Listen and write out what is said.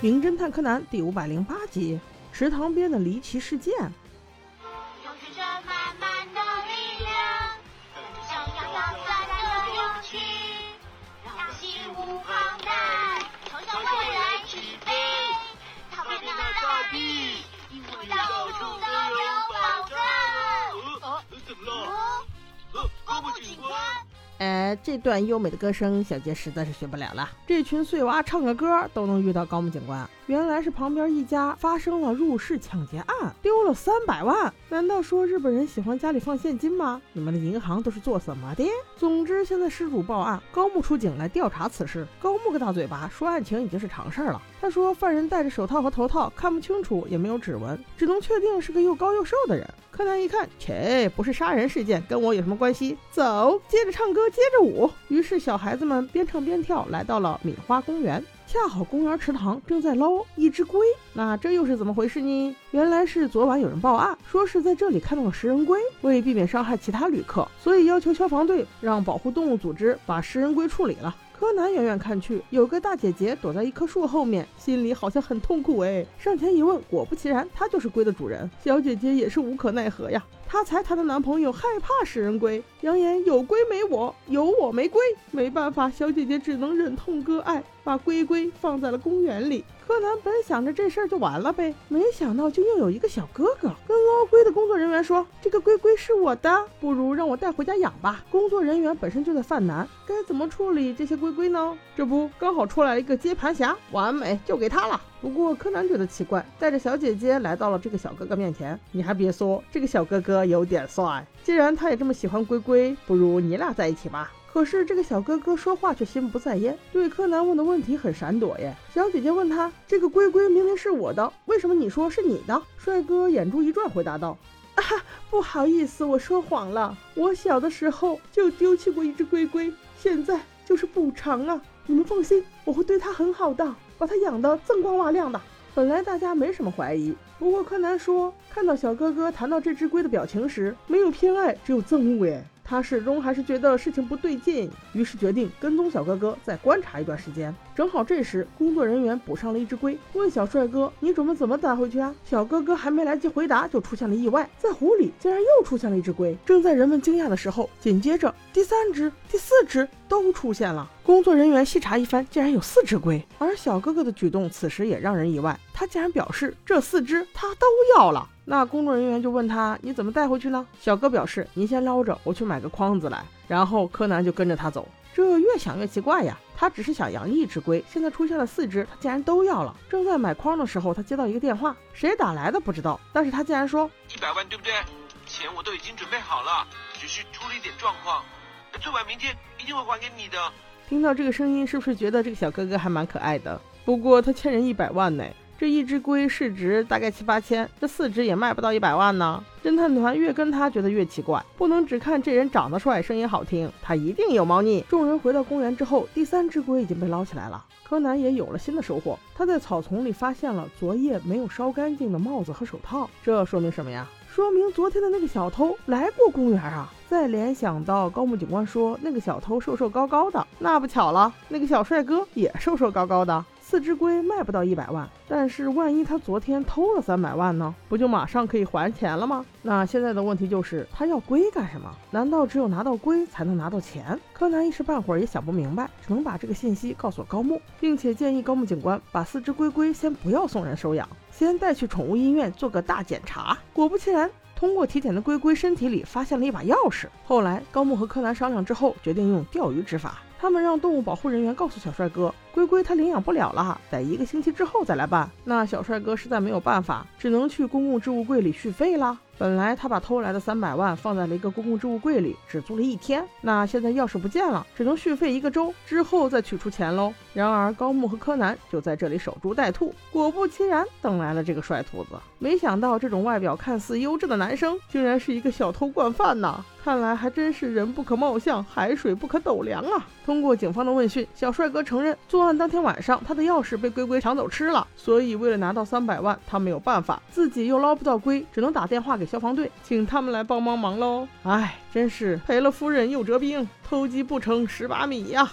名侦探柯南第508集池塘边的离奇事件。有着这满满的力量，跟着上扬扬的勇气，让心无旁贷，朝向未来起飞。他们的大地，因为到处都有宝藏。怎么了？高部警官。这段优美的歌声小杰实在是学不了了，这群碎娃唱个歌都能遇到高木警官。原来是旁边一家发生了入室抢劫案，丢了300万，难道说日本人喜欢家里放现金吗？你们的银行都是做什么的？总之现在失主报案，高木出警来调查此事。高木个大嘴巴说案情已经是常事了，他说犯人戴着手套和头套，看不清楚也没有指纹，只能确定是个又高又瘦的人。柯南一看，切，不是杀人事件，跟我有什么关系？走，接着唱歌接着舞。于是小孩子们边唱边跳，来到了米花公园。恰好公园池塘正在捞一只龟，那这又是怎么回事呢？原来是昨晚有人报案，说是在这里看到了食人龟，为避免伤害其他旅客，所以要求消防队让保护动物组织把食人龟处理了。柯南远远看去，有个大姐姐躲在一棵树后面，心里好像很痛苦。上前一问，果不其然，她就是龟的主人。小姐姐也是无可奈何呀，她才她的男朋友害怕食人龟，扬言有龟没我，有我没龟。没办法，小姐姐只能忍痛割爱，把龟放在了公园里。柯南本想着这事儿就完了呗，没想到竟又有一个小哥哥跟捞龟的工作人员说，这个龟是我的，不如让我带回家养吧。工作人员本身就在犯难，该怎么处理这些龟呢？这不刚好出来一个接盘侠，完美，就给他了。不过柯南觉得奇怪，带着小姐姐来到了这个小哥哥面前。你还别说，这个小哥哥有点帅，既然他也这么喜欢龟，不如你俩在一起吧。可是这个小哥哥说话却心不在焉，对柯南问的问题很闪躲耶。小姐姐问他，这个龟明明是我的，为什么你说是你的？帅哥眼珠一转，回答道，不好意思，我说谎了，我小的时候就丢弃过一只龟，现在就是补偿啊，你们放心，我会对他很好的，把他养得锃光瓦亮的。本来大家没什么怀疑，不过柯南说，看到小哥哥谈到这只龟的表情时，没有偏爱，只有憎恶耶。他始终还是觉得事情不对劲，于是决定跟踪小哥哥再观察一段时间。正好这时工作人员捕上了一只龟，问小帅哥，你准备怎么打回去啊？小哥哥还没来及回答，就出现了意外，在湖里竟然又出现了一只龟。正在人们惊讶的时候，紧接着第3只第4只都出现了。工作人员细查一番，竟然有4只龟。而小哥哥的举动此时也让人意外，他竟然表示这4只他都要了。那工作人员就问他，你怎么带回去呢？小哥表示，您先捞着，我去买个筐子来。然后柯南就跟着他走。这越想越奇怪呀，他只是想养1只龟，现在出现了4只，他竟然都要了。正在买筐的时候，他接到一个电话，谁打来的不知道，但是他竟然说，100万对不对？钱我都已经准备好了，只是出了一点状况，最晚明天一定会还给你的。听到这个声音，是不是觉得这个小哥哥还蛮可爱的？不过他欠人100万呢，这1只龟市值大概7、8千，这4只也卖不到100万呢。侦探团越跟他觉得越奇怪，不能只看这人长得帅声音好听，他一定有猫腻。众人回到公园之后，第3只龟已经被捞起来了。柯南也有了新的收获，他在草丛里发现了昨夜没有烧干净的帽子和手套。这说明什么呀？说明昨天的那个小偷来过公园啊。再联想到高木警官说那个小偷瘦高高的，那不巧了，那个小帅哥也瘦高高的。4只龟卖不到100万，但是万一他昨天偷了300万呢？不就马上可以还钱了吗？那现在的问题就是他要龟干什么？难道只有拿到龟才能拿到钱？柯南一时半会儿也想不明白，只能把这个信息告诉高木，并且建议高木警官把4只龟先不要送人收养，先带去宠物医院做个大检查。果不其然，通过体检的龟身体里发现了一把钥匙。后来高木和柯南商量之后，决定用钓鱼执法。他们让动物保护人员告诉小帅哥，龟他领养不了了，得1个星期之后再来办。那小帅哥实在没有办法，只能去公共置物柜里续费了。本来他把偷来的300万放在了一个公共置物柜里，只租了1天。那现在钥匙不见了，只能续费1个周之后再取出钱喽。然而高木和柯南就在这里守株待兔，果不其然等来了这个帅兔子。没想到这种外表看似优质的男生，竟然是一个小偷惯犯呐！看来还真是人不可貌相，海水不可斗量啊！通过警方的问询，小帅哥承认作案当天晚上他的钥匙被龟抢走吃了，所以为了拿到300万，他没有办法，自己又捞不到龟，只能打电话给消防队，请他们来帮忙喽。真是赔了夫人又折兵，偷鸡不成蚀把米呀！